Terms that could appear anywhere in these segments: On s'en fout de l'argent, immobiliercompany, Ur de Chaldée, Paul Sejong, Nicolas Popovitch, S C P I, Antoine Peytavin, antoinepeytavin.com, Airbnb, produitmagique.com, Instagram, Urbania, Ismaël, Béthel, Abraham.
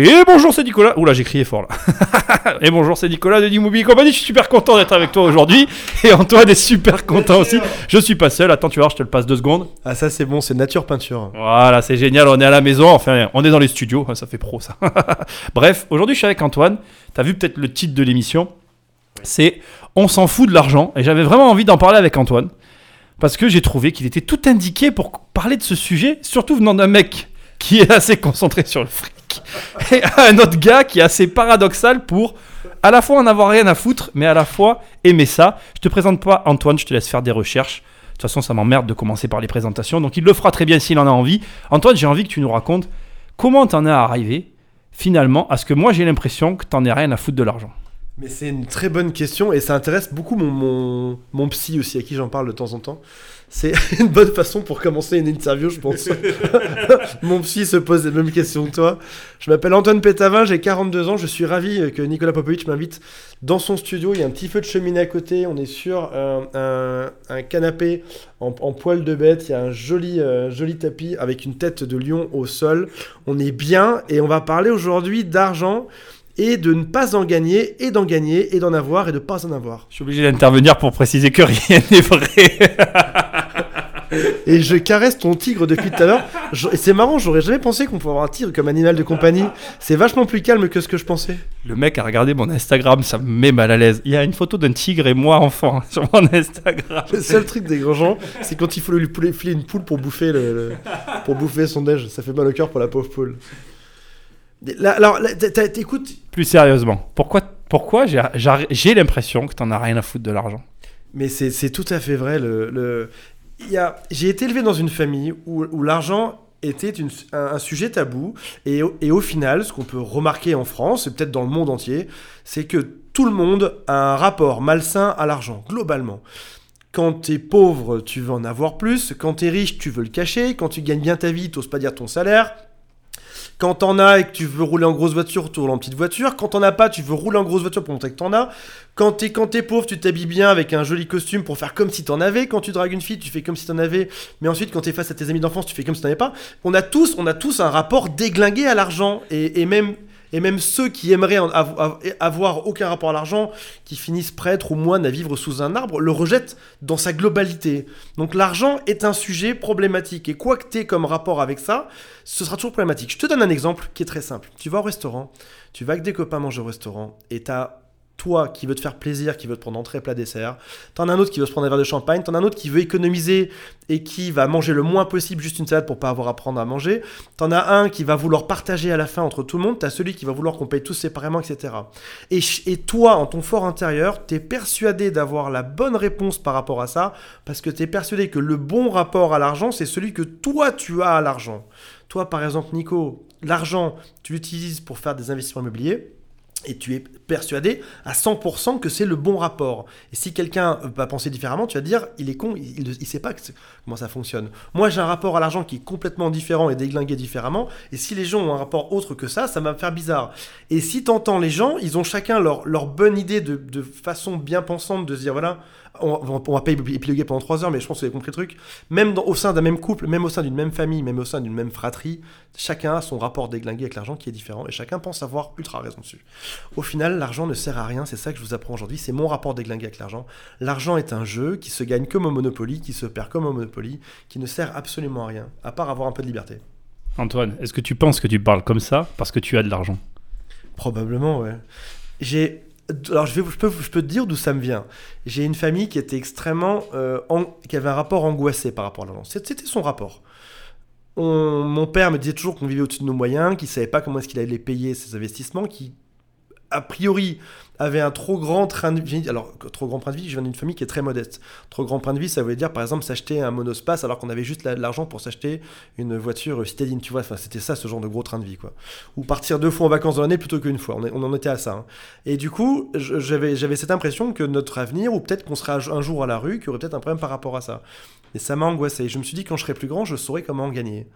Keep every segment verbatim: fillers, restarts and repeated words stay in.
Et bonjour, c'est Nicolas. Oula, j'ai crié fort là. Et bonjour, c'est Nicolas de l'Immobilier Compagnie. Je suis super content d'être avec toi aujourd'hui. Et Antoine est super content aussi. Je suis pas seul. Attends, tu vas voir, je te le passe deux secondes. Ah, ça, c'est bon, c'est nature peinture. Voilà, c'est génial. On est à la maison. Enfin, on est dans les studios. Ça fait pro, ça. Bref, aujourd'hui, je suis avec Antoine. T'as vu peut-être le titre de l'émission. C'est On s'en fout de l'argent. Et j'avais vraiment envie d'en parler avec Antoine. Parce que j'ai trouvé qu'il était tout indiqué pour parler de ce sujet, surtout venant d'un mec qui est assez concentré sur le fric. Et un autre gars qui est assez paradoxal pour à la fois en avoir rien à foutre, mais à la fois aimer ça. Je te présente pas Antoine, je te laisse faire des recherches. De toute façon, ça m'emmerde de commencer par les présentations, donc il le fera très bien s'il en a envie. Antoine, j'ai envie que tu nous racontes comment t'en es arrivé finalement à ce que moi j'ai l'impression que t'en es rien à foutre de l'argent. Mais c'est une très bonne question et ça intéresse beaucoup mon, mon, mon psy aussi, à qui j'en parle de temps en temps. C'est une bonne façon pour commencer une interview, je pense. Mon psy se pose les mêmes questions que toi. Je m'appelle Antoine Peytavin, j'ai quarante-deux ans. Je suis ravi que Nicolas Popovitch m'invite dans son studio. Il y a un petit feu de cheminée à côté. On est sur euh, un, un canapé en, en poil de bête. Il y a un joli, euh, joli tapis avec une tête de lion au sol. On est bien et on va parler aujourd'hui d'argent. Et de ne pas en gagner, et d'en gagner, et d'en avoir, et de ne pas en avoir. Je suis obligé d'intervenir pour préciser que rien n'est vrai. Et je caresse ton tigre depuis tout à l'heure. Je, c'est marrant, j'aurais jamais pensé qu'on pouvait avoir un tigre comme animal de compagnie. C'est vachement plus calme que ce que je pensais. Le mec a regardé mon Instagram, ça me met mal à l'aise. Il y a une photo d'un tigre et moi enfant sur mon Instagram. Le seul truc des grands gens, c'est quand il faut lui filer une poule pour bouffer, le, le, pour bouffer son déj. Ça fait mal au cœur pour la pauvre poule. Là, alors, là, t'écoutes... Plus sérieusement, pourquoi, pourquoi j'ai, j'ai l'impression que t'en as rien à foutre de l'argent? Mais c'est, c'est tout à fait vrai. Le, le... Il y a... J'ai été élevé dans une famille où, où l'argent était une, un, un sujet tabou. Et, et au final, ce qu'on peut remarquer en France, et peut-être dans le monde entier, c'est que tout le monde a un rapport malsain à l'argent, globalement. Quand t'es pauvre, tu veux en avoir plus. Quand t'es riche, tu veux le cacher. Quand tu gagnes bien ta vie, t'oses pas dire ton salaire. Quand t'en as et que tu veux rouler en grosse voiture, tu roules en petite voiture. Quand t'en as pas, tu veux rouler en grosse voiture pour montrer que t'en as. Quand t'es, quand t'es pauvre, tu t'habilles bien avec un joli costume pour faire comme si t'en avais. Quand tu dragues une fille, tu fais comme si t'en avais. Mais ensuite, quand t'es face à tes amis d'enfance, tu fais comme si t'en avais pas. On a tous, on a tous un rapport déglingué à l'argent. Et, et même... Et même ceux qui aimeraient en av- avoir aucun rapport à l'argent, qui finissent prêtres ou moines à vivre sous un arbre, le rejettent dans sa globalité. Donc l'argent est un sujet problématique. Et quoi que t'aies comme rapport avec ça, ce sera toujours problématique. Je te donne un exemple qui est très simple. Tu vas au restaurant, tu vas avec des copains manger au restaurant, et t'as toi qui veut te faire plaisir, qui veut te prendre entrée, plat, dessert. T'en as un autre qui veut se prendre un verre de champagne. T'en as un autre qui veut économiser et qui va manger le moins possible, juste une salade pour pas avoir à prendre à manger. T'en as un qui va vouloir partager à la fin entre tout le monde. T'as celui qui va vouloir qu'on paye tous séparément, et cetera. Et, et toi, en ton fort intérieur, t'es persuadé d'avoir la bonne réponse par rapport à ça parce que t'es persuadé que le bon rapport à l'argent, c'est celui que toi, tu as à l'argent. Toi, par exemple, Nico, l'argent, tu l'utilises pour faire des investissements immobiliers. Et tu es persuadé à cent pour cent que c'est le bon rapport. Et si quelqu'un va penser différemment, tu vas dire, il est con, il ne sait pas comment ça fonctionne. Moi, j'ai un rapport à l'argent qui est complètement différent et déglingué différemment. Et si les gens ont un rapport autre que ça, ça va me faire bizarre. Et si tu entends les gens, ils ont chacun leur, leur bonne idée de, de façon bien pensante de se dire, voilà, on, on va pas épiloguer pendant trois heures, mais je pense que vous avez compris le truc. Même dans, au sein d'un même couple, même au sein d'une même famille, même au sein d'une même fratrie, chacun a son rapport déglingué avec l'argent qui est différent. Et chacun pense avoir ultra raison dessus. Au final, l'argent ne sert à rien, c'est ça que je vous apprends aujourd'hui, c'est mon rapport déglingué avec l'argent. L'argent est un jeu qui se gagne comme au Monopoly, qui se perd comme au Monopoly, qui ne sert absolument à rien, à part avoir un peu de liberté. Antoine, est-ce que tu penses que tu parles comme ça parce que tu as de l'argent ? Probablement, ouais. J'ai... Alors je, vais, je, peux, je peux te dire d'où ça me vient. J'ai une famille qui était extrêmement... Euh, en... qui avait un rapport angoissé par rapport à l'argent. C'était son rapport. On... Mon père me disait toujours qu'on vivait au-dessus de nos moyens, qu'il ne savait pas comment est-ce qu'il allait payer ses investissements, qui... a priori, avait un trop grand train de vie. Alors, trop grand train de vie, je viens d'une famille qui est très modeste. Trop grand train de vie, ça voulait dire, par exemple, s'acheter un monospace alors qu'on avait juste la, l'argent pour s'acheter une voiture citadine, tu vois. Enfin, c'était ça, ce genre de gros train de vie, quoi. Ou partir deux fois en vacances dans l'année plutôt qu'une fois. On, est, on en était à ça. Hein. Et du coup, je, j'avais, j'avais cette impression que notre avenir, ou peut-être qu'on serait un jour à la rue, qu'il y aurait peut-être un problème par rapport à ça. Et ça m'a angoissé. Je me suis dit, quand je serais plus grand, je saurais comment en gagner.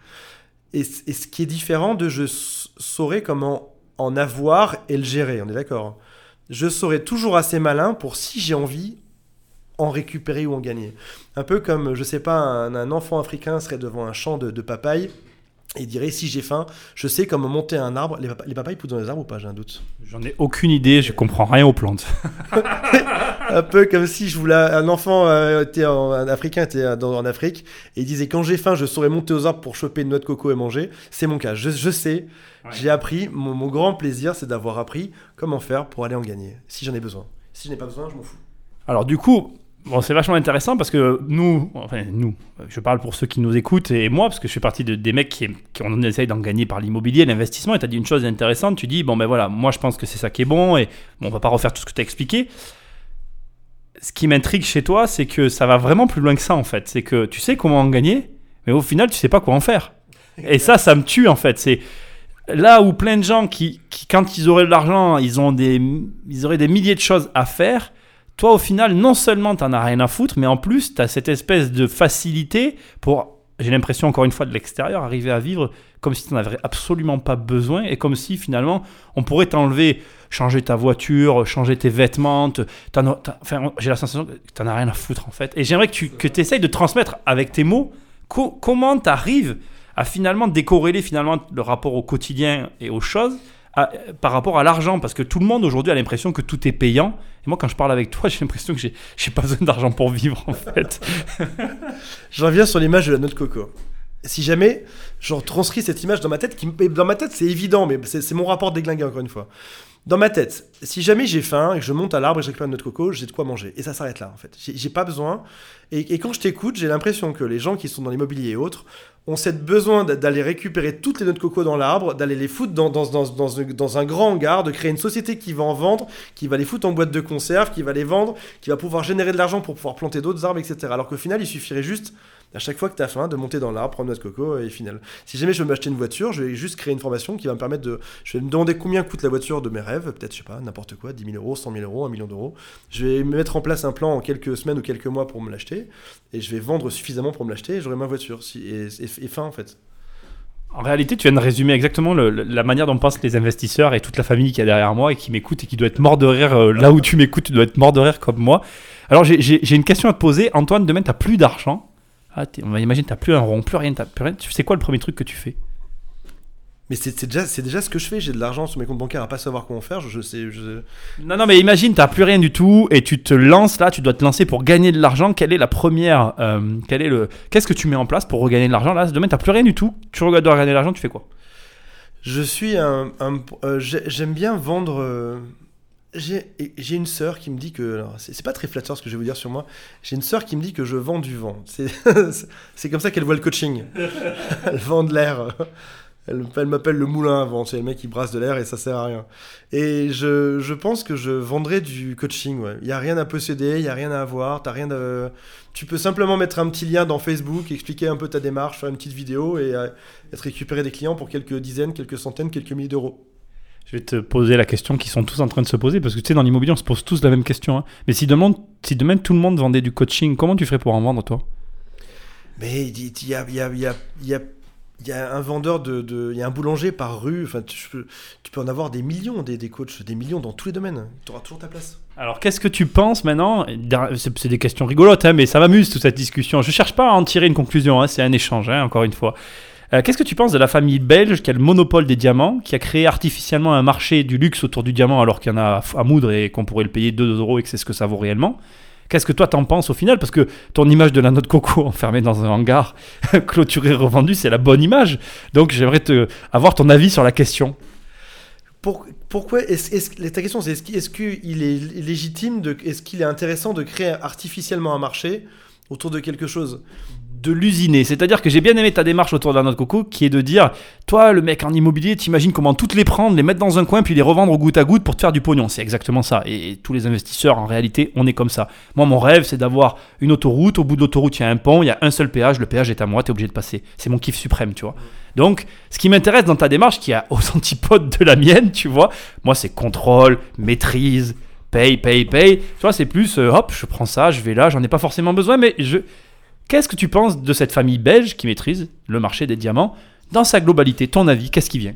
Et, et ce qui est différent de je saurais comment en avoir et le gérer, on est d'accord. Je serai toujours assez malin pour, si j'ai envie, en récupérer ou en gagner. Un peu comme, je sais pas, un, un enfant africain serait devant un champ de, de papaye Et il dirait, si j'ai faim, je sais comment monter un arbre. Les papas, les papas ils poussent dans les arbres ou pas? J'ai un doute. J'en ai aucune idée, je comprends rien aux plantes. Un peu comme si je voulais, un enfant, euh, était en, un Africain était dans, en Afrique, et il disait, quand j'ai faim, je saurais monter aux arbres pour choper une noix de coco et manger. C'est mon cas, je, je sais, ouais. J'ai appris, mon, mon grand plaisir, c'est d'avoir appris comment faire pour aller en gagner, si j'en ai besoin. Si je n'ai pas besoin, je m'en fous. Alors du coup... Bon, c'est vachement intéressant parce que nous, enfin nous, je parle pour ceux qui nous écoutent et moi, parce que je fais partie de, des mecs qui, qui on essaye d'en gagner par l'immobilier, l'investissement, et tu as dit une chose intéressante, tu dis, bon ben voilà, moi je pense que c'est ça qui est bon et bon, on va pas refaire tout ce que tu as expliqué. Ce qui m'intrigue chez toi, c'est que ça va vraiment plus loin que ça en fait, c'est que tu sais comment en gagner, mais au final tu sais pas quoi en faire. Et ça, ça me tue en fait, c'est... Là où plein de gens qui, qui quand ils auraient de l'argent, ils, ont des, ils auraient des milliers de choses à faire. Toi, au final, non seulement tu n'en as rien à foutre, mais en plus, tu as cette espèce de facilité pour, j'ai l'impression encore une fois de l'extérieur, arriver à vivre comme si tu n'en avais absolument pas besoin et comme si finalement, on pourrait t'enlever, changer ta voiture, changer tes vêtements. Te, t'en a, t'en, enfin, j'ai la sensation que tu n'en as rien à foutre en fait. Et j'aimerais que tu que essayes de transmettre avec tes mots co- comment tu arrives à finalement décorréler finalement, le rapport au quotidien et aux choses À, par rapport à l'argent, parce que tout le monde aujourd'hui a l'impression que tout est payant, et moi quand je parle avec toi j'ai l'impression que j'ai, j'ai pas besoin d'argent pour vivre en fait. Je reviens sur l'image de la noix de coco. Si jamais je transcris cette image dans ma tête, qui, dans ma tête c'est évident, mais c'est, c'est mon rapport déglingué encore une fois. Dans ma tête, si jamais j'ai faim et que je monte à l'arbre et que je récupère une noix de coco, j'ai de quoi manger. Et ça s'arrête là en fait. J'ai, j'ai pas besoin. Et, et quand je t'écoute, j'ai l'impression que les gens qui sont dans l'immobilier et autres ont cette besoin d'aller récupérer toutes les noix de coco dans l'arbre, d'aller les foutre dans, dans, dans, dans, dans un grand hangar, de créer une société qui va en vendre, qui va les foutre en boîte de conserve, qui va les vendre, qui va pouvoir générer de l'argent pour pouvoir planter d'autres arbres, et cetera. Alors qu'au final, il suffirait juste, à chaque fois que tu as faim, de monter dans l'arbre, prendre une noix de coco et final. Si jamais je veux m'acheter une voiture, je vais juste créer une formation qui va me permettre de... Je vais me demander combien coûte la voiture de mes rêves, peut-être, je sais pas, n'importe quoi, dix mille euros, cent mille euros, un million d'euros. Je vais me mettre en place un plan en quelques semaines ou quelques mois pour me l'acheter et je vais vendre suffisamment pour me l'acheter et j'aurai ma voiture et, et, et fin en fait. En réalité, tu viens de résumer exactement le, la manière dont pensent les investisseurs et toute la famille qui est derrière moi et qui m'écoute et qui doit être mort de rire. Euh, là où tu m'écoutes, tu dois être mort de rire comme moi. Alors, j'ai, j'ai, j'ai une question à te poser. Antoine, demain, tu n'as plus d'argent. Ah, on va imaginer, tu n'as plus un rond, plus rien, tu n'as plus rien. Tu sais quoi le premier truc que tu fais ? Mais c'est, c'est, déjà, c'est déjà ce que je fais, j'ai de l'argent sur mes comptes bancaires à pas savoir comment faire, je, je sais... Je... Non, non, mais imagine, t'as plus rien du tout et tu te lances là, tu dois te lancer pour gagner de l'argent. Quelle est la première... Euh, quel est le... Qu'est-ce que tu mets en place pour regagner de l'argent là ? Demain, t'as plus rien du tout, tu dois gagner de l'argent, tu fais quoi ? Je suis un... un euh, j'ai, j'aime bien vendre... Euh, j'ai, j'ai une sœur qui me dit que... Alors, c'est, c'est pas très flatteur ce que je vais vous dire sur moi. J'ai une sœur qui me dit que je vends du vent. C'est, c'est comme ça qu'elle voit le coaching. Elle vend de l'air... Elle, elle m'appelle le moulin à vent, c'est le mec qui brasse de l'air et ça sert à rien. Et je, je pense que je vendrais du coaching, ouais. Il n'y a rien à posséder, il n'y a rien à avoir, t'as rien de... Tu peux simplement mettre un petit lien dans Facebook, expliquer un peu ta démarche, faire une petite vidéo et à, être récupéré des clients pour quelques dizaines, quelques centaines, quelques milliers d'euros. Je vais te poser la question qu'ils sont tous en train de se poser, parce que tu sais, dans l'immobilier, on se pose tous la même question, hein. Mais si demain, si demain tout le monde vendait du coaching, comment tu ferais pour en vendre, toi ? Mais il y a... Y a, y a, y a... Il y a un vendeur, de, de, il y a un boulanger par rue. Enfin, tu, tu peux en avoir des millions, des, des coachs, des millions dans tous les domaines. Tu auras toujours ta place. Alors, qu'est-ce que tu penses maintenant ? C'est, c'est des questions rigolotes, hein, mais ça m'amuse toute cette discussion. Je ne cherche pas à en tirer une conclusion, hein, c'est un échange, hein, encore une fois. Euh, qu'est-ce que tu penses de la famille belge qui a le monopole des diamants, qui a créé artificiellement un marché du luxe autour du diamant alors qu'il y en a à moudre et qu'on pourrait le payer deux euros et que c'est ce que ça vaut réellement ? Qu'est-ce que toi t'en penses au final ? Parce que ton image de la noix de coco enfermée dans un hangar, clôturée, revendue, c'est la bonne image. Donc j'aimerais te, avoir ton avis sur la question. Pour, pourquoi est-ce, est-ce, ta question, c'est est-ce, est-ce qu'il est légitime, de, est-ce qu'il est intéressant de créer artificiellement un marché autour de quelque chose ? De l'usiner. C'est-à-dire que j'ai bien aimé ta démarche autour de la noix de coco qui est de dire, toi le mec en immobilier, t'imagines comment toutes les prendre, les mettre dans un coin puis les revendre au goutte à goutte pour te faire du pognon. C'est exactement ça. Et, et tous les investisseurs en réalité, on est comme ça. Moi mon rêve c'est d'avoir une autoroute, au bout de l'autoroute il y a un pont, il y a un seul péage, le péage est à moi, t'es obligé de passer. C'est mon kiff suprême, tu vois. Donc ce qui m'intéresse dans ta démarche qui est aux antipodes de la mienne, tu vois, moi c'est contrôle, maîtrise, paye, paye, paye. Tu vois c'est plus euh, hop je prends ça, je vais là, j'en ai pas forcément besoin mais je... Qu'est-ce que tu penses de cette famille belge qui maîtrise le marché des diamants dans sa globalité ? Ton avis, qu'est-ce qui vient ?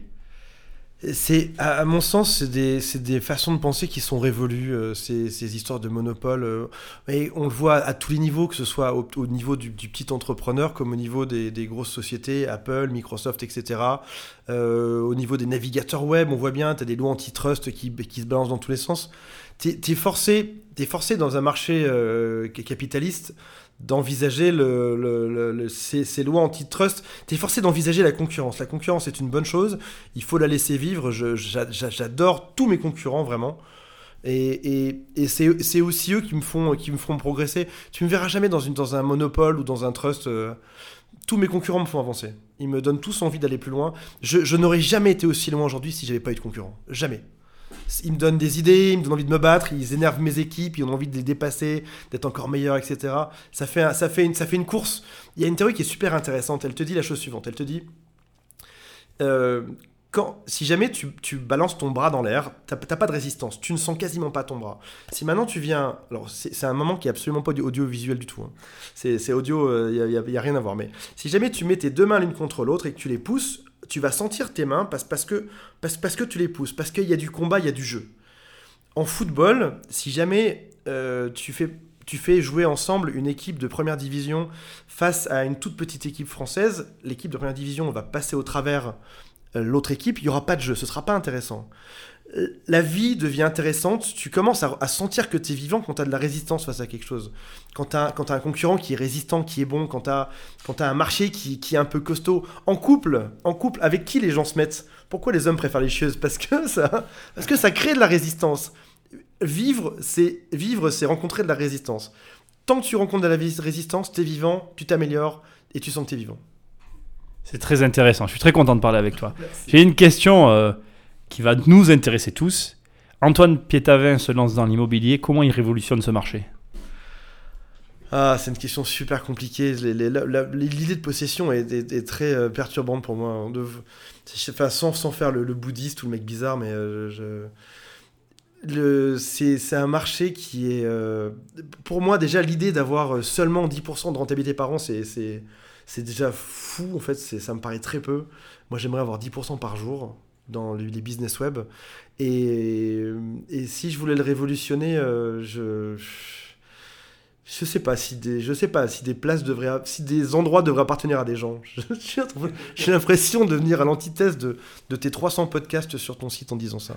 C'est, à, à mon sens, c'est des, c'est des façons de penser qui sont révolues, euh, ces, ces histoires de monopole. Euh, et on le voit à tous les niveaux, que ce soit au, au niveau du, du petit entrepreneur, comme au niveau des, des grosses sociétés, Apple, Microsoft, et cetera. Euh, au niveau des navigateurs web, on voit bien, tu as des lois antitrust qui, qui se balancent dans tous les sens. Tu es forcé, t'es forcé dans un marché euh, capitaliste d'envisager le, le, le, le, ces, ces lois antitrust. Tu es forcé d'envisager la concurrence. La concurrence est une bonne chose, il faut la laisser vivre. Je, j'a, j'adore tous mes concurrents, vraiment. Et, et, et c'est, c'est aussi eux qui me font, qui me font progresser. Tu ne me verras jamais dans, une, dans un monopole ou dans un trust. Euh, tous mes concurrents me font avancer. Ils me donnent tous envie d'aller plus loin. Je, je n'aurais jamais été aussi loin aujourd'hui si je n'avais pas eu de concurrents. Jamais. Ils me donnent des idées, ils me donnent envie de me battre, ils énervent mes équipes, ils ont envie de les dépasser, d'être encore meilleurs, et cetera. Ça fait, un, ça, fait une, ça fait une course. Il y a une théorie qui est super intéressante. Elle te dit la chose suivante. Elle te dit, euh, quand, si jamais tu, tu balances ton bras dans l'air, tu n'as pas de résistance, tu ne sens quasiment pas ton bras. Si maintenant tu viens... Alors c'est, c'est un moment qui n'est absolument pas audiovisuel du tout. Hein. C'est, c'est audio, il euh, n'y a, a, a rien à voir. Mais si jamais tu mets tes deux mains l'une contre l'autre et que tu les pousses, tu vas sentir tes mains parce, parce, que, parce, parce que tu les pousses, parce qu'il y a du combat, il y a du jeu. En football, si jamais euh, tu, fais, tu fais jouer ensemble une équipe de première division face à une toute petite équipe française, l'équipe de première division va passer au travers euh, l'autre équipe, il n'y aura pas de jeu, ce ne sera pas intéressant. La vie devient intéressante, tu commences à, à sentir que tu es vivant quand tu as de la résistance face à quelque chose. Quand tu as quand tu as un concurrent qui est résistant, qui est bon, quand tu as quand tu as un marché qui, qui est un peu costaud. En couple, en couple, avec qui les gens se mettent ? Pourquoi les hommes préfèrent les chieuses ? Parce que ça, parce que ça crée de la résistance. Vivre, c'est, vivre, c'est rencontrer de la résistance. Tant que tu rencontres de la résistance, tu es vivant, tu t'améliores et tu sens que tu es vivant. C'est très intéressant, je suis très content de parler avec toi. Merci. J'ai une question... Euh... qui va nous intéresser tous. Antoine Peytavin se lance dans l'immobilier. Comment il révolutionne ce marché ? Ah, c'est une question super compliquée. Les, les, la, la, l'idée de possession est, est, est très perturbante pour moi. De, enfin, sans, sans faire le, le bouddhiste ou le mec bizarre, mais euh, je, le, c'est, c'est un marché qui est... Euh, pour moi, déjà, l'idée d'avoir seulement dix pour cent de rentabilité par an, c'est, c'est, c'est déjà fou. En fait, c'est, ça me paraît très peu. Moi, j'aimerais avoir dix pour cent par jour dans les business web, et, et si je voulais le révolutionner, euh, je je sais pas si des je sais pas si des places devraient si des endroits devraient appartenir à des gens. J'ai l'impression de venir à l'antithèse de de tes trois cents podcasts sur ton site en disant ça.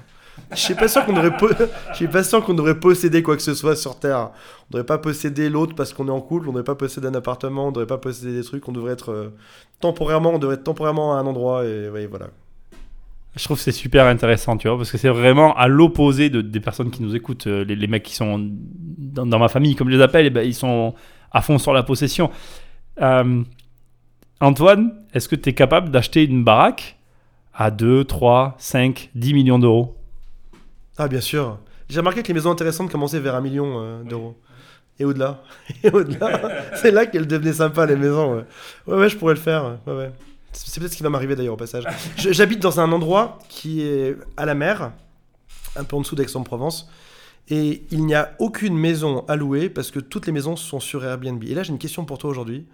Je suis pas sûr qu'on devrait po- je suis pas sûr qu'on devrait posséder quoi que ce soit sur terre. On devrait pas posséder l'autre parce qu'on est en couple, on devrait pas posséder un appartement, on devrait pas posséder des trucs, on devrait être euh, temporairement on devrait être temporairement à un endroit, et ouais, voilà. Je trouve que c'est super intéressant, tu vois, parce que c'est vraiment à l'opposé de, des personnes qui nous écoutent. Les, les mecs qui sont dans, dans ma famille, comme je les appelle, et ben, ils sont à fond sur la possession. Euh, Antoine, est-ce que tu es capable d'acheter une baraque à deux, trois, cinq, dix millions d'euros ? Ah, bien sûr. J'ai remarqué que les maisons intéressantes commençaient vers un million euh, d'euros. Oui. Et au-delà. Et au-delà. C'est là qu'elles devenaient sympas, les maisons. Ouais, ouais, ouais, je pourrais le faire. Ouais, ouais. C'est peut-être ce qui va m'arriver d'ailleurs au passage. Je, j'habite dans un endroit qui est à la mer, un peu en dessous d'Aix-en-Provence, et il n'y a aucune maison à louer parce que toutes les maisons sont sur Airbnb. Et là, j'ai une question pour toi aujourd'hui.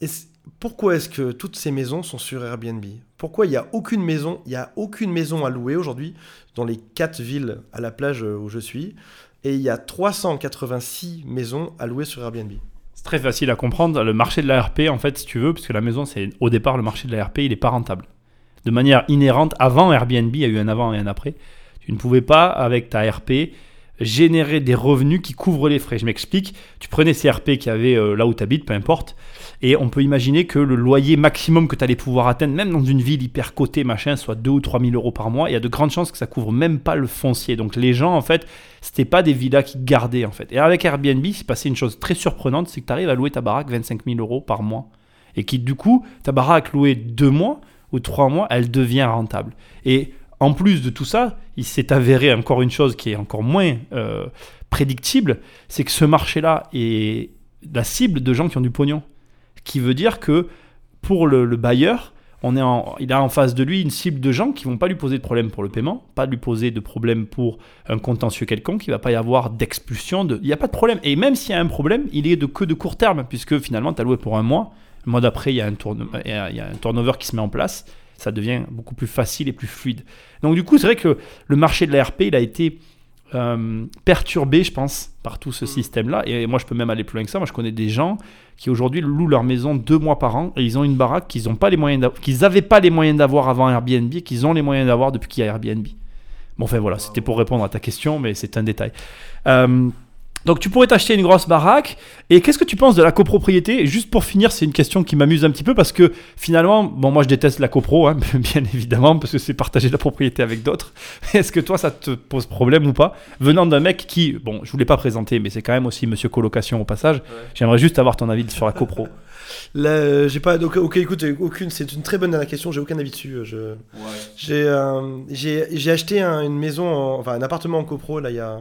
Est-ce, pourquoi est-ce que toutes ces maisons sont sur Airbnb ? Pourquoi il n'y a aucune maison, il n'y a aucune maison à louer aujourd'hui dans les quatre villes à la plage où je suis, et il y a trois cent quatre-vingt-six maisons à louer sur Airbnb ? C'est très facile à comprendre. Le marché de l'A R P, en fait, si tu veux, parce que la maison, c'est au départ, le marché de l'A R P, il n'est pas rentable. De manière inhérente, avant Airbnb, il y a eu un avant et un après, tu ne pouvais pas, avec ta R P, générer des revenus qui couvrent les frais. Je m'explique. Tu prenais ces R P qu'il y avait euh, là où tu habites, peu importe, et on peut imaginer que le loyer maximum que tu allais pouvoir atteindre, même dans une ville hyper cotée, machin, soit deux ou trois mille euros par mois. Il y a de grandes chances que ça couvre même pas le foncier. Donc les gens, en fait, c'était pas des villas qui gardaient, en fait. Et avec Airbnb, c'est passé une chose très surprenante, c'est que tu arrives à louer ta baraque vingt-cinq mille euros par mois, et qui du coup, ta baraque louée deux mois ou trois mois, elle devient rentable. Et en plus de tout ça, il s'est avéré encore une chose qui est encore moins euh, prédictible, c'est que ce marché-là est la cible de gens qui ont du pognon. Ce qui veut dire que pour le, le bailleur, on est en, il a en face de lui une cible de gens qui ne vont pas lui poser de problème pour le paiement, pas lui poser de problème pour un contentieux quelconque, il ne va pas y avoir d'expulsion, de, il n'y a pas de problème. Et même s'il y a un problème, il est de, que de court terme, puisque finalement, tu as loué pour un mois, le mois d'après, il y a un, tourne, il y a, il y a un turnover qui se met en place. ça devient beaucoup plus facile et plus fluide. Donc du coup, c'est vrai que le marché de la R P, il a été euh, perturbé, je pense, par tout ce système-là. Et moi, je peux même aller plus loin que ça. Moi, je connais des gens qui aujourd'hui louent leur maison deux mois par an et ils ont une baraque qu'ils n'ont pas les moyens d'avoir, qu'ils n'avaient pas les moyens d'avoir avant Airbnb, qu'ils ont les moyens d'avoir depuis qu'il y a Airbnb. Bon, enfin voilà, c'était pour répondre à ta question, mais c'est un détail. Euh, donc, tu pourrais t'acheter une grosse baraque. Et qu'est-ce que tu penses de la copropriété? Et juste pour finir, c'est une question qui m'amuse un petit peu parce que finalement, bon, moi, je déteste la copro, hein, bien évidemment, parce que c'est partager la propriété avec d'autres. Est-ce que toi, ça te pose problème ou pas? Venant d'un mec qui, bon, je ne voulais pas présenter, mais c'est quand même aussi monsieur colocation au passage. Ouais. J'aimerais juste avoir ton avis sur la copro. Là, j'ai pas. Donc, ok, écoute, aucune. C'est une très bonne question. J'ai aucun avis dessus. Je, ouais. j'ai, euh, j'ai, j'ai acheté un, une maison, en, enfin, un appartement en copro. Là, il y a.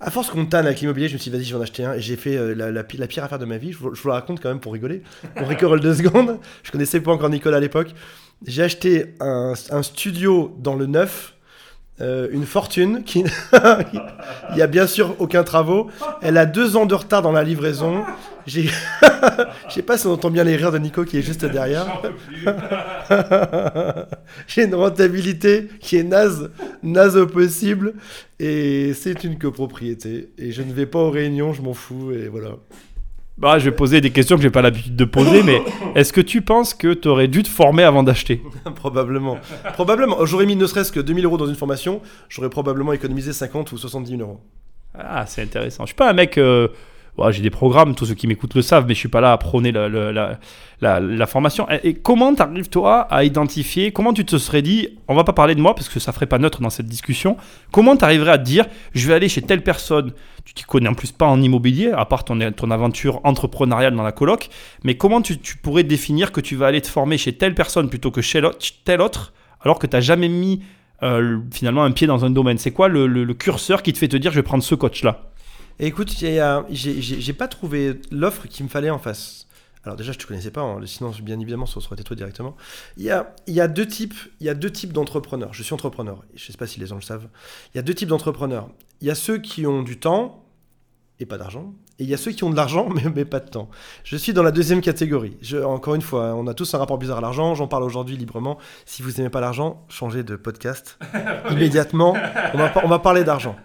À force qu'on me tanne avec l'immobilier, je me suis dit, vas-y, je vais en acheter un. Et j'ai fait euh, la, la, la pire affaire de ma vie. Je vous, je vous la raconte quand même pour rigoler. On rigole deux secondes. Je connaissais pas encore Nicolas à l'époque. J'ai acheté un, un studio dans le neuf, euh, une fortune qui. Il y a bien sûr aucun travaux. Elle a deux ans de retard dans la livraison. J'ai... Je sais pas si on entend bien les rires de Nico qui est juste derrière. J'ai une rentabilité qui est naze, naze au possible. Et c'est une copropriété. Et je ne vais pas aux réunions, je m'en fous. Et voilà. Bah, je vais poser des questions que j'ai pas l'habitude de poser, mais est-ce que tu penses que tu aurais dû te former avant d'acheter? Probablement. Probablement. J'aurais mis ne serait-ce que deux mille euros dans une formation, j'aurais probablement économisé cinquante ou soixante-dix mille euros. Ah, c'est intéressant. Je suis pas un mec. Euh... Bon, j'ai des programmes, tous ceux qui m'écoutent le savent, mais je suis pas là à prôner la, la, la, la, la formation. Et, et comment t'arrives toi à identifier, comment tu te serais dit, on va pas parler de moi parce que ça ferait pas neutre dans cette discussion, comment t'arriverais à te dire, je vais aller chez telle personne, tu t'y connais en plus pas en immobilier, à part ton, ton aventure entrepreneuriale dans la coloc, mais comment tu, tu pourrais définir que tu vas aller te former chez telle personne plutôt que chez telle autre, alors que t'as jamais mis euh, finalement un pied dans un domaine? C'est quoi le, le, le curseur qui te fait te dire, je vais prendre ce coach-là? Et écoute, j'ai, j'ai, j'ai pas trouvé l'offre qu'il me fallait en face. Alors déjà, je te connaissais pas, hein, sinon bien évidemment, ça serait toi directement. Il y a, il y a deux types, il y a deux types d'entrepreneurs. Je suis entrepreneur. Je sais pas si les gens le savent. Il y a deux types d'entrepreneurs. Il y a ceux qui ont du temps et pas d'argent, et il y a ceux qui ont de l'argent mais, mais pas de temps. Je suis dans la deuxième catégorie. Je, encore une fois, on a tous un rapport bizarre à l'argent. J'en parle aujourd'hui librement. Si vous aimez pas l'argent, changez de podcast immédiatement. On va, on va parler d'argent.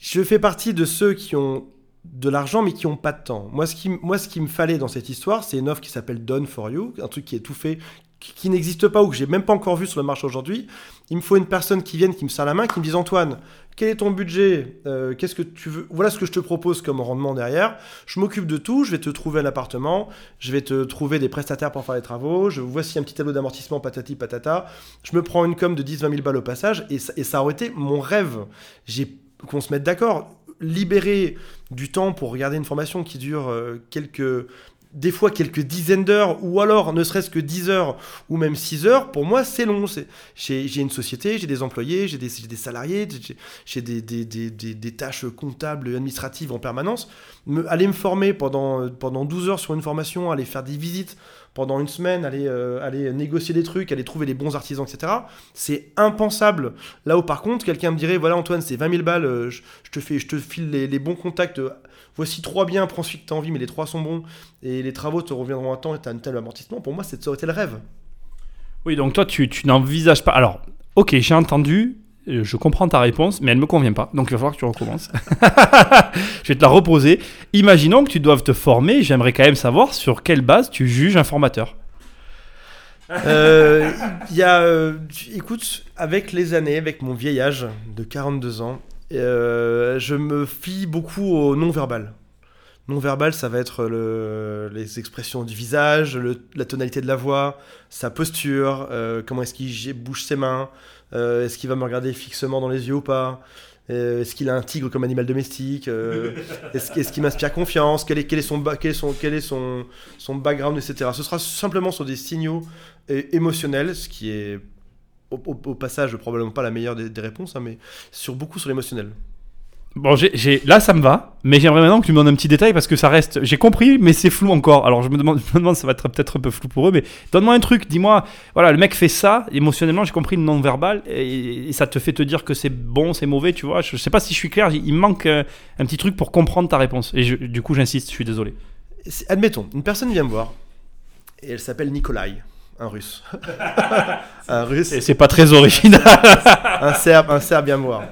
Je fais partie de ceux qui ont de l'argent mais qui n'ont pas de temps. Moi ce, qui, moi, ce qui me fallait dans cette histoire, c'est une offre qui s'appelle Done for You, un truc qui est tout fait, qui, qui n'existe pas ou que je n'ai même pas encore vu sur le marché aujourd'hui. Il me faut une personne qui vienne, qui me serre la main, qui me dise « Antoine, quel est ton budget ? euh, Qu'est-ce que tu veux ? Voilà ce que je te propose comme rendement derrière. Je m'occupe de tout, je vais te trouver un appartement, je vais te trouver des prestataires pour faire les travaux, je, voici un petit tableau d'amortissement patati patata. Je me prends une com de dix à vingt mille balles au passage et ça, et ça aurait été mon rêve. J'ai qu'on se mette d'accord, libérer du temps pour regarder une formation qui dure quelques, des fois quelques dizaines d'heures, ou alors ne serait-ce que dix heures ou même six heures, pour moi c'est long. C'est, j'ai, j'ai une société, j'ai des employés, j'ai des, j'ai des salariés, j'ai, j'ai des, des, des, des, des tâches comptables et administratives en permanence. Me, aller me former pendant, pendant douze heures sur une formation, aller faire des visites pendant une semaine, aller, euh, aller négocier des trucs, aller trouver les bons artisans, et cetera. C'est impensable. Là où, par contre, quelqu'un me dirait, voilà Antoine, c'est vingt mille balles, euh, je, je, te fais, je te file les, les bons contacts, euh, voici trois biens, prends celui que tu as envie, mais les trois sont bons, et les travaux te reviendront à temps, et tu as un tel amortissement. Pour moi, c'est, ça aurait été le rêve. Oui, donc toi, tu, tu n'envisages pas... Alors, ok, j'ai entendu... Je comprends ta réponse, mais elle ne me convient pas. Donc, il va falloir que tu recommences. Je vais te la reposer. Imaginons que tu doives te former. J'aimerais quand même savoir sur quelle base tu juges un formateur. Euh, y a, euh, écoute, avec les années, avec mon vieil âge de quarante-deux ans, euh, je me fie beaucoup au non-verbal. Non-verbal, ça va être le, les expressions du visage, le, la tonalité de la voix, sa posture, euh, comment est-ce qu'il bouge ses mains, euh, est-ce qu'il va me regarder fixement dans les yeux ou pas, euh, est-ce qu'il a un tigre comme animal domestique, euh, est-ce, est-ce qu'il m'inspire confiance, quel est, quel est, son, quel est, son, quel est son, son background, et cetera. Ce sera simplement sur des signaux é- émotionnels, ce qui est au, au, au passage probablement pas la meilleure des, des réponses, hein, mais sur, beaucoup sur l'émotionnel. Bon, j'ai, j'ai, là, ça me va, mais j'aimerais maintenant que tu me donnes un petit détail parce que ça reste... J'ai compris, mais c'est flou encore. Alors, je me demande, je me demande ça va être peut-être un peu flou pour eux, mais donne-moi un truc. Dis-moi, voilà, le mec fait ça, émotionnellement, j'ai compris le non-verbal, et, et ça te fait te dire que c'est bon, c'est mauvais, tu vois. Je, je sais pas si je suis clair, il me manque euh, un petit truc pour comprendre ta réponse. Et je, du coup, j'insiste, je suis désolé. C'est, admettons, une personne vient me voir, et elle s'appelle Nicolai. un russe. Un russe. Et c'est pas très original. un serbe, un serbe bien noir.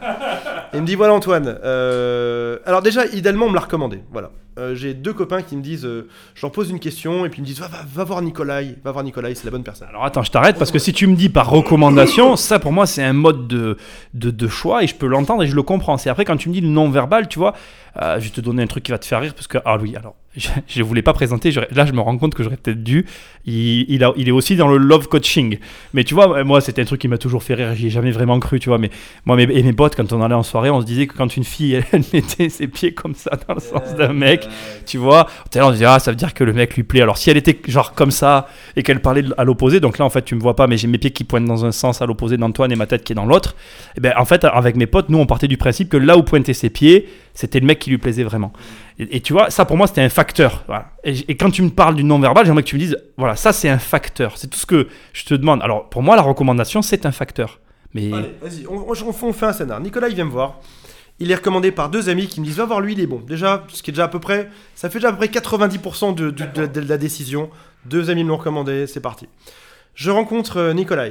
Il me dit voilà Antoine. Euh... Alors déjà idéalement on me l'a recommandé. Voilà. Euh, j'ai deux copains qui me disent, euh, je leur pose une question et puis ils me disent va, va, va voir Nicolas, va voir Nicolas, c'est la bonne personne. Alors attends, je t'arrête parce que si tu me dis par recommandation, ça pour moi c'est un mode de, de, de choix et je peux l'entendre et je le comprends. C'est après quand tu me dis le non-verbal, tu vois, euh, je vais te donner un truc qui va te faire rire parce que ah oui alors je ne voulais pas présenter, je, là je me rends compte que j'aurais peut-être dû, il, il, a, il est aussi dans le love coaching, mais tu vois moi c'était un truc qui m'a toujours fait rire, j'y ai jamais vraiment cru tu vois, mais moi mes, et mes potes quand on allait en soirée on se disait que quand une fille elle, elle mettait ses pieds comme ça dans le sens d'un mec, tu vois, on se disait ah ça veut dire que le mec lui plaît, alors si elle était genre comme ça et qu'elle parlait à l'opposé, donc là en fait tu me vois pas mais j'ai mes pieds qui pointent dans un sens à l'opposé d'Antoine et ma tête qui est dans l'autre, et ben en fait avec mes potes nous on partait du principe que là où pointaient ses pieds c'était le mec qui lui plaisait vraiment. Et, et tu vois, ça pour moi c'était un facteur. Voilà. Et, et quand tu me parles du non-verbal, j'aimerais que tu me dises, voilà, ça c'est un facteur. C'est tout ce que je te demande. Alors pour moi, la recommandation c'est un facteur. Mais... Allez, vas-y, on, on, on fait un scénar. Nicolas il vient me voir. Il est recommandé par deux amis qui me disent va voir lui, il est bon. Déjà, ce qui est déjà à peu près, ça fait déjà à peu près quatre-vingt-dix pour cent de, de, de, de, de la décision. Deux amis me l'ont recommandé, c'est parti. Je rencontre Nicolas.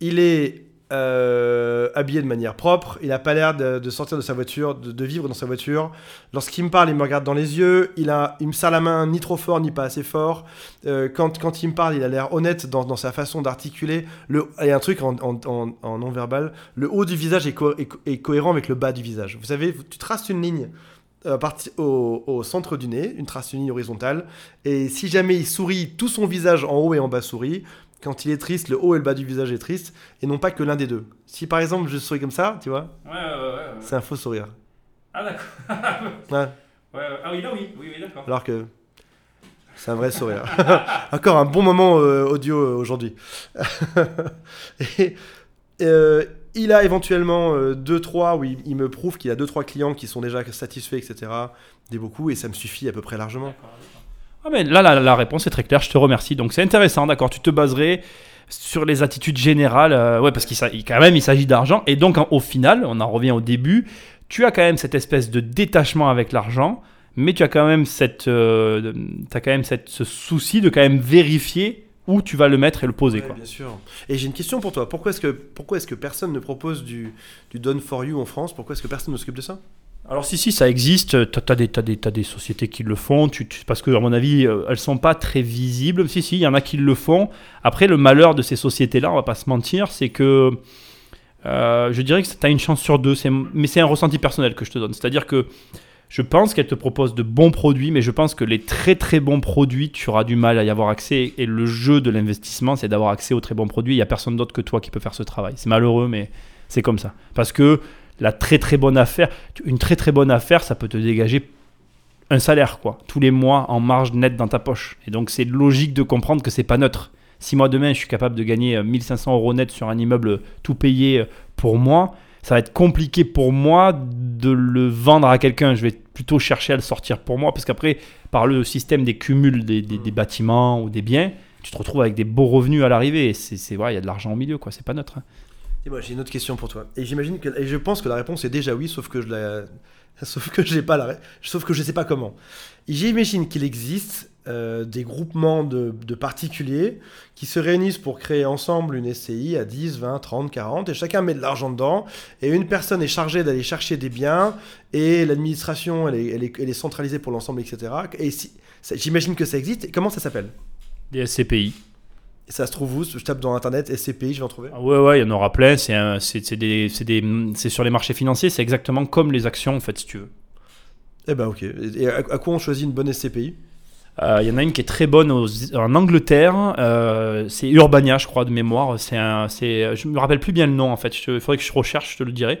Il est Euh, habillé de manière propre, il a pas l'air de, de sortir de sa voiture, de, de vivre dans sa voiture. Lorsqu'il me parle, il me regarde dans les yeux, il, a, il me serre la main ni trop fort ni pas assez fort. Euh, quand, quand il me parle, il a l'air honnête dans, dans sa façon d'articuler. Le, il y a un truc en, en, en, en non-verbal, le haut du visage est, co- est, co- est cohérent avec le bas du visage. Vous savez, tu traces une ligne euh, parti, au, au centre du nez, une trace une ligne horizontale, et si jamais il sourit, tout son visage en haut et en bas sourit. Quand il est triste, le haut et le bas du visage est triste, et non pas que l'un des deux. Si par exemple je souris comme ça, tu vois, ouais, ouais, ouais, ouais. C'est un faux sourire. Ah d'accord. Ouais. Ouais, ouais. Ah oui, là oui, oui, oui, d'accord. Alors que c'est un vrai sourire. Encore un bon moment euh, audio euh, aujourd'hui. et, euh, il a éventuellement euh, deux, trois, oui, il me prouve qu'il a deux, trois clients qui sont déjà satisfaits, et cetera. Des beaucoup, et ça me suffit à peu près largement. D'accord. Ah mais là, la, la réponse est très claire, je te remercie. Donc c'est intéressant, d'accord, tu te baserais sur les attitudes générales, euh, ouais, parce qu'il il, quand même il s'agit d'argent. Et donc en, au final, on en revient au début, tu as quand même cette espèce de détachement avec l'argent, mais tu as quand même, cette, euh, t'as quand même cette, ce souci de quand même vérifier où tu vas le mettre et le poser. Ouais, quoi. Bien sûr. Et j'ai une question pour toi, pourquoi est-ce que, pourquoi est-ce que personne ne propose du, du done for you en France? Pourquoi est-ce que personne ne s'occupe de ça? Alors si, si, ça existe, t'as des, t'as des, t'as des sociétés qui le font, tu, tu, parce que à mon avis, elles sont pas très visibles. Si, si, il y en a qui le font. Après, le malheur de ces sociétés-là, on va pas se mentir, c'est que euh, je dirais que t'as une chance sur deux, c'est, mais c'est un ressenti personnel que je te donne. C'est-à-dire que je pense qu'elles te proposent de bons produits, mais je pense que les très très bons produits, tu auras du mal à y avoir accès. Et le jeu de l'investissement, c'est d'avoir accès aux très bons produits. Il y a personne d'autre que toi qui peut faire ce travail. C'est malheureux, mais c'est comme ça. Parce que la très très bonne affaire, une très très bonne affaire, ça peut te dégager un salaire quoi, tous les mois en marge nette dans ta poche. Et donc c'est logique de comprendre que c'est pas neutre. Si moi demain je suis capable de gagner mille cinq cents euros net sur un immeuble tout payé pour moi, ça va être compliqué pour moi de le vendre à quelqu'un. Je vais plutôt chercher à le sortir pour moi parce qu'après par le système des cumuls des, des, des bâtiments ou des biens, tu te retrouves avec des beaux revenus à l'arrivée. Et c'est c'est vrai, il y a de l'argent au milieu quoi, c'est pas neutre. Hein. Et moi, j'ai une autre question pour toi. Et j'imagine que, et je pense que la réponse est déjà oui, sauf que je la, sauf que j'ai pas la, sauf que je sais pas comment. Et j'imagine qu'il existe euh, des groupements de, de particuliers qui se réunissent pour créer ensemble une S C I à dix, vingt, trente, quarante, et chacun met de l'argent dedans. Et une personne est chargée d'aller chercher des biens, et l'administration, elle est, elle est, elle est centralisée pour l'ensemble, et cetera. Et si, ça, j'imagine que ça existe. Et comment ça s'appelle ? Des S C P I. Ça se trouve où? Je tape dans internet S C P I, je vais en trouver. Ouais, ouais, il y en aura plein. C'est, un, c'est, c'est, des, c'est, des, c'est sur les marchés financiers, c'est exactement comme les actions en fait, si tu veux. Eh ben ok. Et à, à quoi on choisit une bonne S C P I? Il euh, y en a une qui est très bonne aux, en Angleterre. Euh, c'est Urbania, je crois, de mémoire. C'est un, c'est, je me rappelle plus bien le nom en fait. Il faudrait que je recherche, je te le dirai.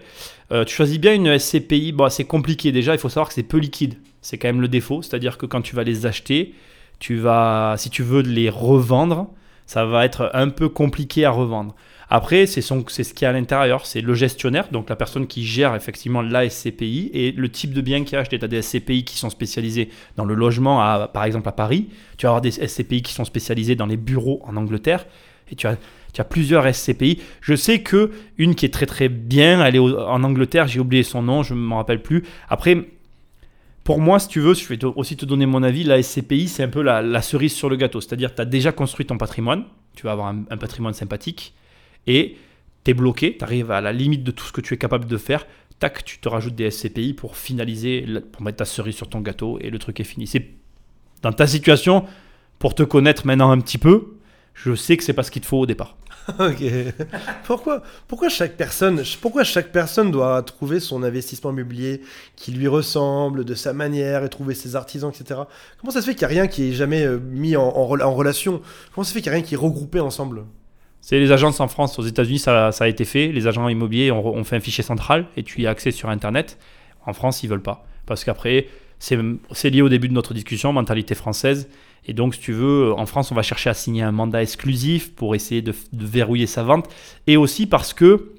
Euh, tu choisis bien une S C P I. Bon, c'est compliqué déjà. Il faut savoir que c'est peu liquide. C'est quand même le défaut. C'est-à-dire que quand tu vas les acheter, tu vas, si tu veux les revendre, ça va être un peu compliqué à revendre. Après, c'est, son, c'est ce qu'il y a à l'intérieur. C'est le gestionnaire, donc la personne qui gère effectivement la S C P I et le type de bien qu'il y a acheté. Tu as des S C P I qui sont spécialisés dans le logement, à, par exemple à Paris. Tu vas avoir des S C P I qui sont spécialisés dans les bureaux en Angleterre. Et tu as, tu as plusieurs S C P I. Je sais qu'une qui est très très bien, elle est au, en Angleterre. J'ai oublié son nom, je ne m'en rappelle plus. Après... Pour moi, si tu veux, je vais te, aussi te donner mon avis, la S C P I, c'est un peu la, la cerise sur le gâteau. C'est-à-dire, tu as déjà construit ton patrimoine, tu vas avoir un, un patrimoine sympathique, et tu es bloqué, tu arrives à la limite de tout ce que tu es capable de faire, tac, tu te rajoutes des S C P I pour finaliser, pour mettre ta cerise sur ton gâteau, et le truc est fini. C'est dans ta situation, pour te connaître maintenant un petit peu, je sais que c'est pas ce qu'il te faut au départ. Ok. Pourquoi, pourquoi, chaque personne, pourquoi chaque personne doit trouver son investissement immobilier qui lui ressemble, de sa manière, et trouver ses artisans, et cetera. Comment ça se fait qu'il n'y a rien qui est jamais mis en, en, en relation? Comment ça se fait qu'il n'y a rien qui est regroupé ensemble? C'est les agences en France. Aux États-Unis, ça, ça a été fait. Les agents immobiliers ont, ont fait un fichier central et tu y as accès sur Internet. En France, ils ne veulent pas. Parce qu'après, c'est, c'est lié au début de notre discussion, mentalité française. Et donc, si tu veux, en France, on va chercher à signer un mandat exclusif pour essayer de, de verrouiller sa vente. Et aussi parce que,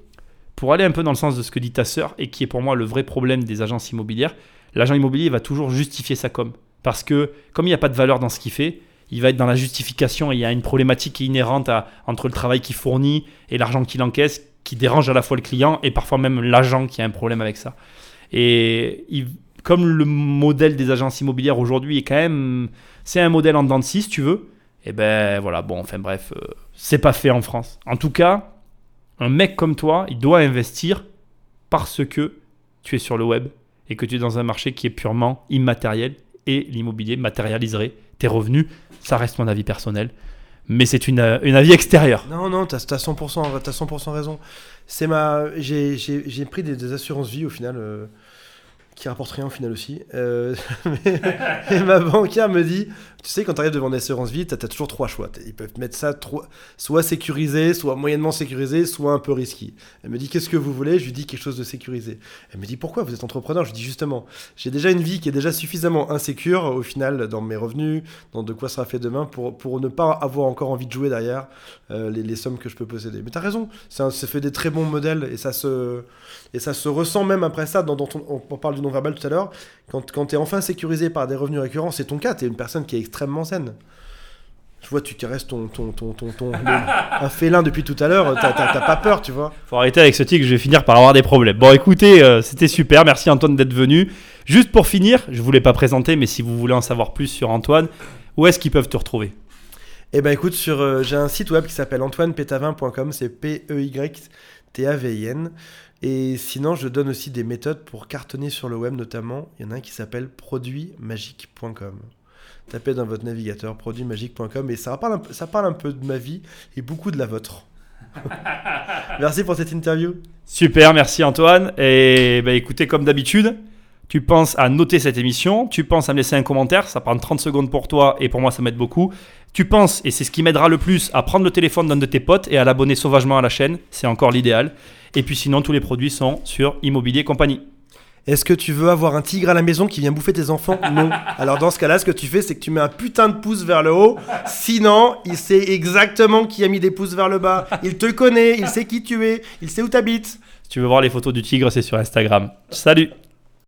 pour aller un peu dans le sens de ce que dit ta sœur, et qui est pour moi le vrai problème des agences immobilières, l'agent immobilier va toujours justifier sa com. Parce que, comme il n'y a pas de valeur dans ce qu'il fait, il va être dans la justification et il y a une problématique inhérente à, entre le travail qu'il fournit et l'argent qu'il encaisse, qui dérange à la fois le client et parfois même l'agent qui a un problème avec ça. Et il... Comme le modèle des agences immobilières aujourd'hui est quand même, c'est un modèle en dents de scie, si tu veux. Et ben voilà, bon, enfin bref, euh, c'est pas fait en France. En tout cas, un mec comme toi, il doit investir parce que tu es sur le web et que tu es dans un marché qui est purement immatériel et l'immobilier matérialiserait tes revenus. Ça reste mon avis personnel, mais c'est une, euh, une avis extérieure. Non, non, t'as, t'as cent pour cent, t'as cent pour cent raison. C'est ma, j'ai, j'ai, j'ai pris des, des assurances vie au final. Euh... qui rapporte rien au final aussi. Euh, mais, et ma banquière me dit, tu sais, quand tu arrives devant une assurance vie, tu as toujours trois choix. Ils peuvent mettre ça trop, soit sécurisé, soit moyennement sécurisé, soit un peu risqué. Elle me dit, qu'est-ce que vous voulez ? Je lui dis quelque chose de sécurisé. Elle me dit, pourquoi ? Vous êtes entrepreneur ? Je lui dis, justement, j'ai déjà une vie qui est déjà suffisamment insécure au final dans mes revenus, dans de quoi sera fait demain, pour, pour ne pas avoir encore envie de jouer derrière euh, les, les sommes que je peux posséder. Mais tu as raison, ça, ça fait des très bons modèles et ça se, et ça se ressent même après ça, dans, dans ton, on, on parle du non-verbal tout à l'heure, quand, quand tu es enfin sécurisé par des revenus récurrents, c'est ton cas, tu es une personne qui est extrêmement saine. Je vois, tu te restes ton, ton, ton, ton, ton, ton un félin depuis tout à l'heure, t'as, t'as, t'as pas peur, tu vois. Faut arrêter avec ce tic, je vais finir par avoir des problèmes. Bon, écoutez, euh, c'était super, merci Antoine d'être venu. Juste pour finir, je voulais pas présenter, mais si vous voulez en savoir plus sur Antoine, où est-ce qu'ils peuvent te retrouver ? Eh ben écoute, sur, euh, j'ai un site web qui s'appelle antoine peytavin point com, c'est P E Y T A V I N. Et sinon, je donne aussi des méthodes pour cartonner sur le web, notamment. Il y en a un qui s'appelle produit magique point com. Tapez dans votre navigateur produit magique point com et ça parle, un peu, ça parle un peu de ma vie et beaucoup de la vôtre. Merci pour cette interview. Super, merci Antoine. Et bah, écoutez, comme d'habitude, tu penses à noter cette émission, tu penses à me laisser un commentaire, ça prend trente secondes pour toi et pour moi ça m'aide beaucoup. Tu penses, et c'est ce qui m'aidera le plus, à prendre le téléphone d'un de tes potes et à l'abonner sauvagement à la chaîne, c'est encore l'idéal. Et puis sinon, tous les produits sont sur Immobilier Compagnie. Est-ce que tu veux avoir un tigre à la maison qui vient bouffer tes enfants ? Non. Alors dans ce cas-là, ce que tu fais, c'est que tu mets un putain de pouce vers le haut. Sinon, il sait exactement qui a mis des pouces vers le bas. Il te connaît, il sait qui tu es, il sait où t'habites. Si tu veux voir les photos du tigre, c'est sur Instagram. Salut !